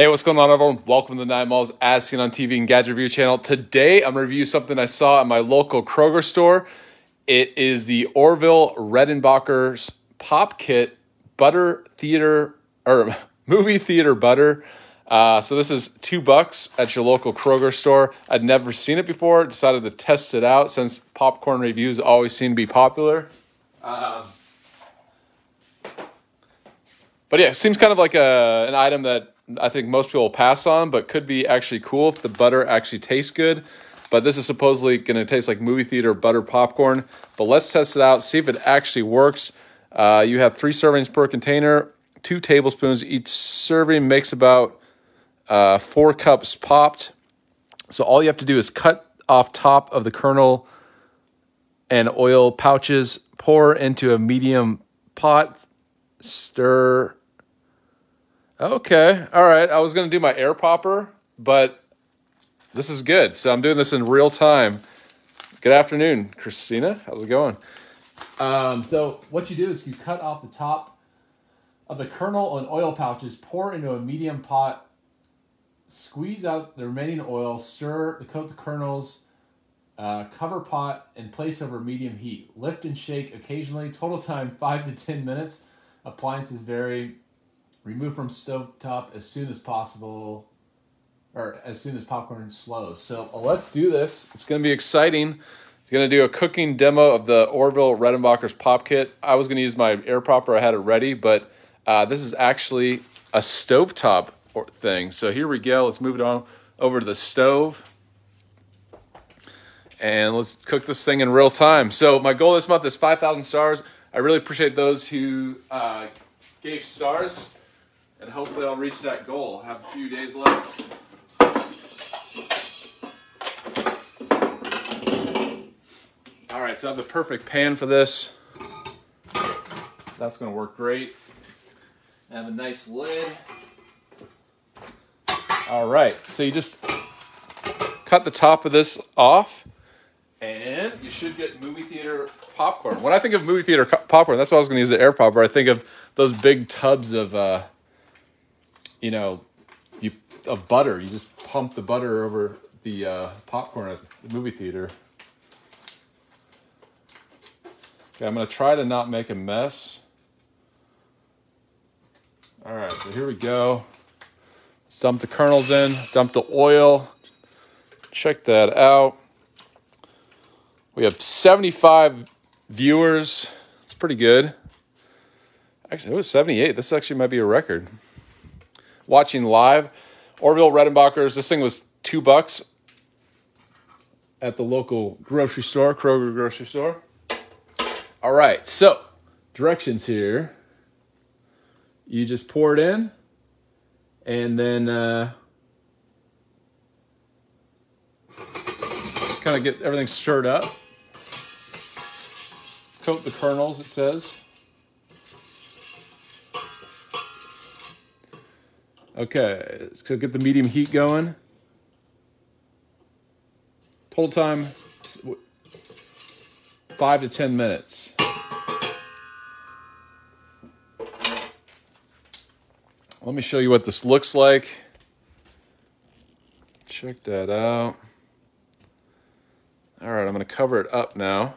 Hey, what's going on, everyone? Welcome to the Nine Malls As Seen on TV and Gadget Review channel. Today, I'm going to review something I saw at my local Kroger store. It is the Orville Redenbacher's Pop Kit Butter Theater, or Movie Theater Butter. So this is $2 at your local Kroger store. I'd never seen it before. Decided to test it out since popcorn reviews always seem to be popular. But yeah, it seems kind of like an item that I think most people will pass on, but could be actually cool if the butter actually tastes good. But this is supposedly going to taste like movie theater butter popcorn. But let's test it out, see if it actually works. You have 3 servings per container, 2 tablespoons. Each serving makes about 4 cups popped. So all you have to do is cut off top of the kernel and oil pouches, pour into a medium pot, stir. Okay, all right. I was going to do my air popper, but this is good. So I'm doing this in real time. Good afternoon, Christina. How's it going? So what you do is you cut off the top of the kernel and oil pouches, pour into a medium pot, squeeze out the remaining oil, stir, coat the kernels, cover pot, and place over medium heat. Lift and shake occasionally. Total time 5 to 10 minutes. Appliances vary. Remove from stovetop as soon as possible, or as soon as popcorn slows. So let's do this. It's going to be exciting. It's going to do a cooking demo of the Orville Redenbacher's Pop Kit. I was going to use my air popper. I had it ready, but this is actually a stovetop thing. So here we go. Let's move it on over to the stove. And let's cook this thing in real time. So my goal this month is 5,000 stars. I really appreciate those who gave stars. And hopefully I'll reach that goal. I have a few days left. All right, so I have the perfect pan for this. That's gonna work great. I have a nice lid. All right, so you just cut the top of this off and you should get movie theater popcorn. When I think of movie theater popcorn, that's why I was gonna use the air popper. I think of those big tubs of, of butter. You just pump the butter over the popcorn at the movie theater. Okay, I'm going to try to not make a mess. All right, so here we go. Let's dump the kernels in, dump the oil. Check that out. We have 75 viewers. It's pretty good. Actually, it was 78. This actually might be a record. Watching live, Orville Redenbacher's. This thing was $2 at the local grocery store, Kroger grocery store. All right, so directions here. You just pour it in, and then kind of get everything stirred up. Coat the kernels, it says. Okay, so get the medium heat going. Total time, 5 to 10 minutes. Let me show you what this looks like. Check that out. All right, I'm gonna cover it up now.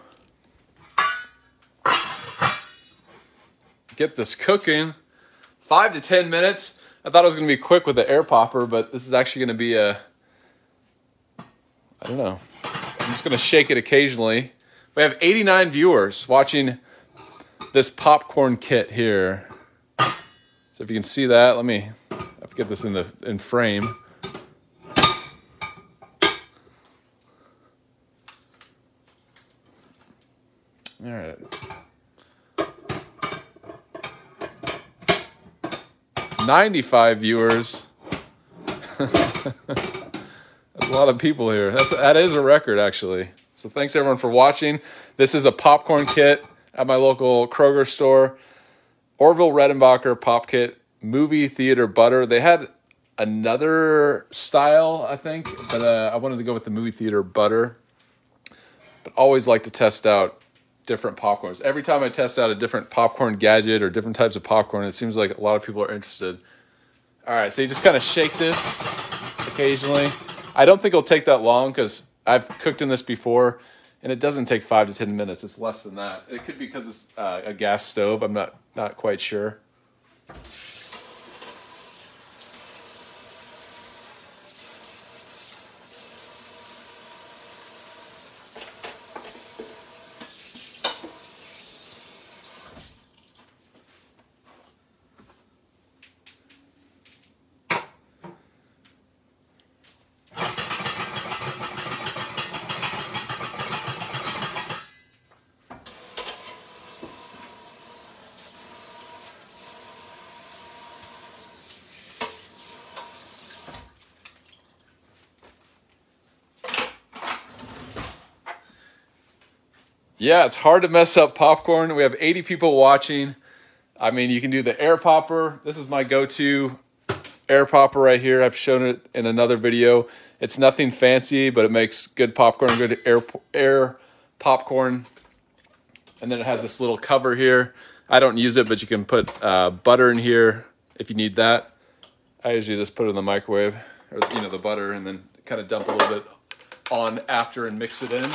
Get this cooking, 5 to 10 minutes. I thought I was going to be quick with the air popper, but this is actually going to be a, I don't know. I'm just going to shake it occasionally. We have 89 viewers watching this popcorn kit here. So if you can see that, let me get this in frame. All right. .95 viewers. That's a lot of people here. That is a record, actually. So thanks, everyone, for watching. This is a popcorn kit at my local Kroger store. Orville Redenbacher Pop Kit Movie Theater Butter. They had another style, I think, but I wanted to go with the movie theater butter. But always like to test out different popcorns. Every time I test out a different popcorn gadget or different types of popcorn, it seems like a lot of people are interested. All right, so you just kind of shake this occasionally. I don't think it'll take that long because I've cooked in this before, and it doesn't take 5 to 10 minutes. It's less than that. It could be because it's a gas stove. I'm not quite sure. Yeah, it's hard to mess up popcorn. We have 80 people watching. I mean, you can do the air popper. This is my go-to air popper right here. I've shown it in another video. It's nothing fancy, but it makes good popcorn, good air popcorn. And then it has this little cover here. I don't use it, but you can put butter in here if you need that. I usually just put it in the microwave, or, you know, the butter, and then kind of dump a little bit on after and mix it in.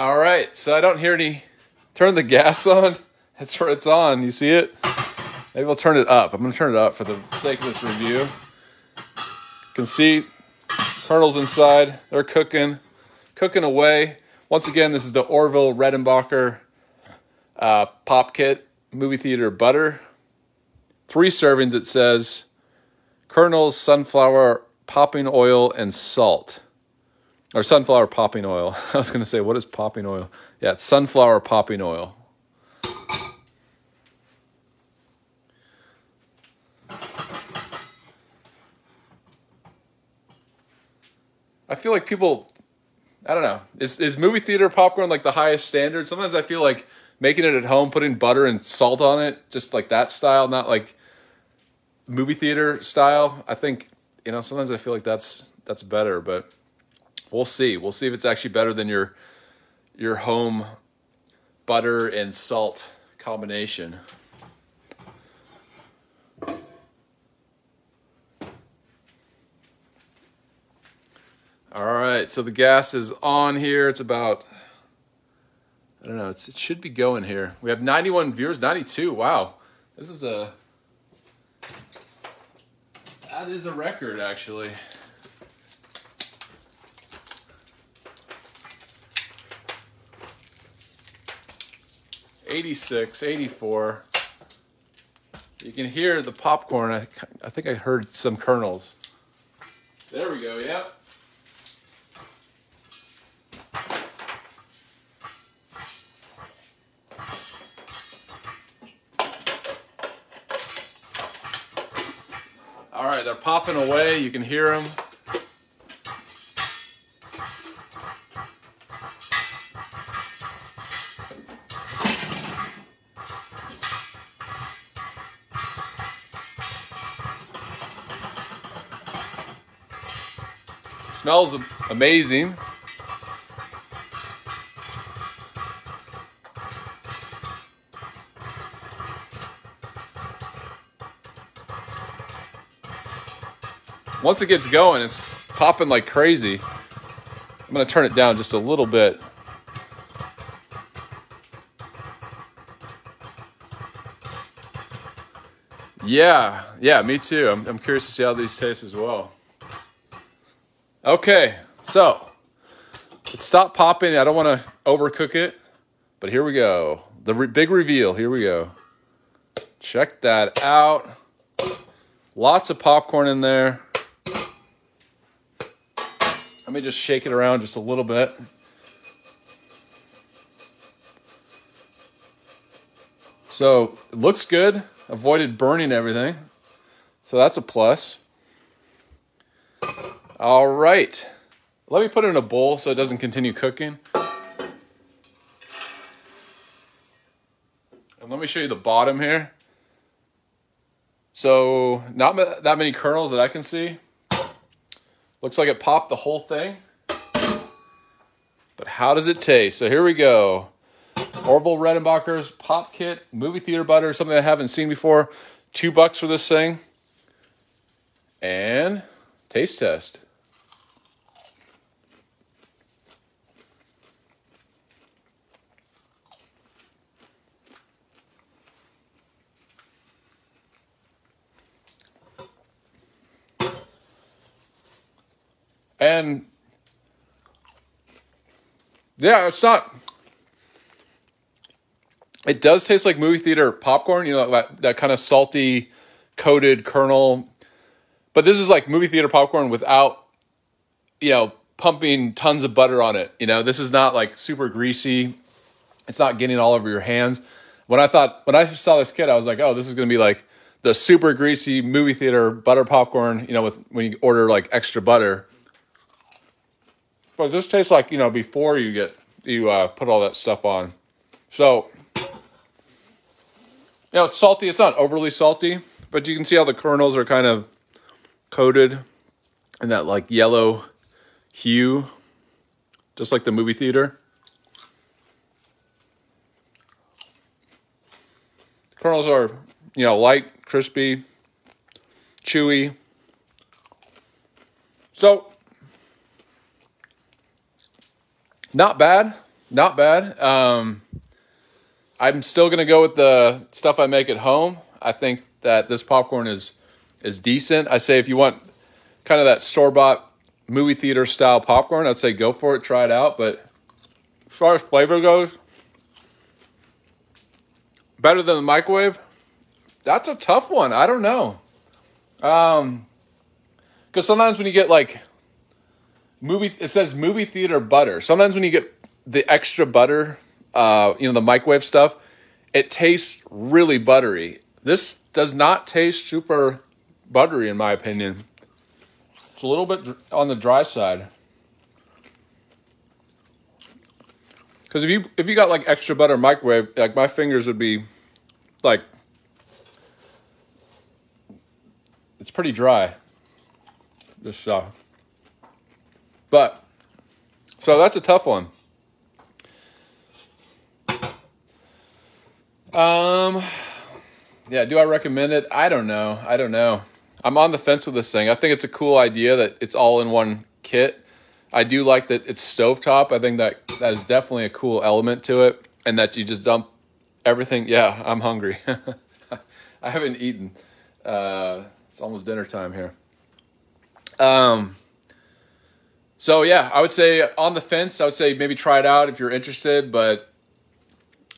All right, so I don't hear any. Turn the gas on. That's where it's on. You see it? Maybe we'll turn it up. I'm going to turn it up for the sake of this review. You can see kernels inside. They're cooking away. Once again, this is the Orville Redenbacher Pop Kit Movie Theater Butter. 3 servings, it says. Kernels, sunflower popping oil, and salt. Or sunflower popping oil. I was going to say, what is popping oil? Yeah, it's sunflower popping oil. I feel like people, I don't know. Is movie theater popcorn like the highest standard? Sometimes I feel like making it at home, putting butter and salt on it, just like that style, not like movie theater style. I think, you know, sometimes I feel like that's better, but... we'll see. We'll see if it's actually better than your home butter and salt combination. All right, so the gas is on here. It's about, I don't know, it should be going here. We have 91 viewers, 92. Wow. This is that is a record, actually. '86, '84. You can hear the popcorn. I think I heard some kernels. There we go. Yep. All right, they're popping away. You can hear them. Smells amazing. Once it gets going, it's popping like crazy. I'm going to turn it down just a little bit. Yeah, me too. I'm curious to see how these taste as well. Okay, so it stopped popping. I don't want to overcook it, but here we go. The big reveal. Here we go. Check that out. Lots of popcorn in there. Let me just shake it around just a little bit. So it looks good. Avoided burning everything. So that's a plus. All right, let me put it in a bowl so it doesn't continue cooking. And And let me show you the bottom here. So not that many kernels that I can see. Looks like it popped the whole thing. But how does it taste? So here we go. Orville Redenbacher's Pop Kit Movie Theater Butter, something I haven't seen before. $2 for this thing. And taste test. And yeah, it's not, it does taste like movie theater popcorn, you know, that kind of salty coated kernel. But this is like movie theater popcorn without, you know, pumping tons of butter on it. You know, this is not like super greasy. It's not getting all over your hands. When I saw this kit, I was like, oh, this is going to be like the super greasy movie theater butter popcorn, you know, when you order like extra butter. But this tastes like, you know, before you put all that stuff on. So, you know, it's salty. It's not overly salty, but you can see how the kernels are kind of coated in that like yellow hue, just like the movie theater. The kernels are, you know, light, crispy, chewy. So, not bad, not bad. I'm still gonna go with the stuff I make at home. I think that this popcorn is decent. I say if you want kind of that store-bought movie theater style popcorn, I'd say go for it, try it out. But as far as flavor goes, better than the microwave. That's a tough one. I don't know. 'Cause sometimes when you get like it says movie theater butter. Sometimes when you get the extra butter, you know, the microwave stuff, it tastes really buttery. This does not taste super buttery in my opinion. It's a little bit on the dry side. Because if you got like extra butter microwave, like my fingers would be like, it's pretty dry, this stuff. But, so that's a tough one. Yeah, do I recommend it? I don't know. I'm on the fence with this thing. I think it's a cool idea that it's all in one kit. I do like that it's stovetop. I think that is definitely a cool element to it. And that you just dump everything. Yeah, I'm hungry. I haven't eaten. It's almost dinner time here. So yeah, I would say on the fence, I would say maybe try it out if you're interested, but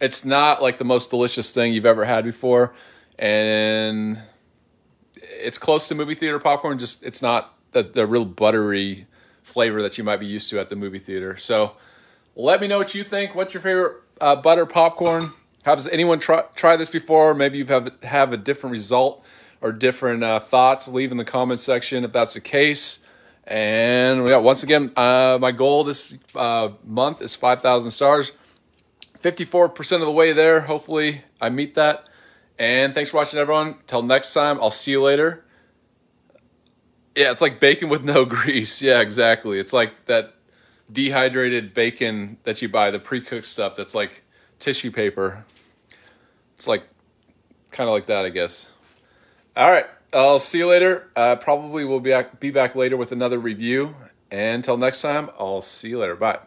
it's not like the most delicious thing you've ever had before. And it's close to movie theater popcorn, just it's not the real buttery flavor that you might be used to at the movie theater. So let me know what you think. What's your favorite butter popcorn? Has anyone try this before? Maybe you have a different result or different thoughts. Leave in the comment section if that's the case. And yeah, once again, my goal this month is 5,000 stars. 54% of the way there. Hopefully I meet that. And thanks for watching, everyone. Till next time, I'll see you later. Yeah, it's like bacon with no grease. Yeah, exactly. It's like that dehydrated bacon that you buy, the pre-cooked stuff that's like tissue paper. It's like kind of like that, I guess. All right. I'll see you later. Probably will be back later with another review. And until next time, I'll see you later. Bye.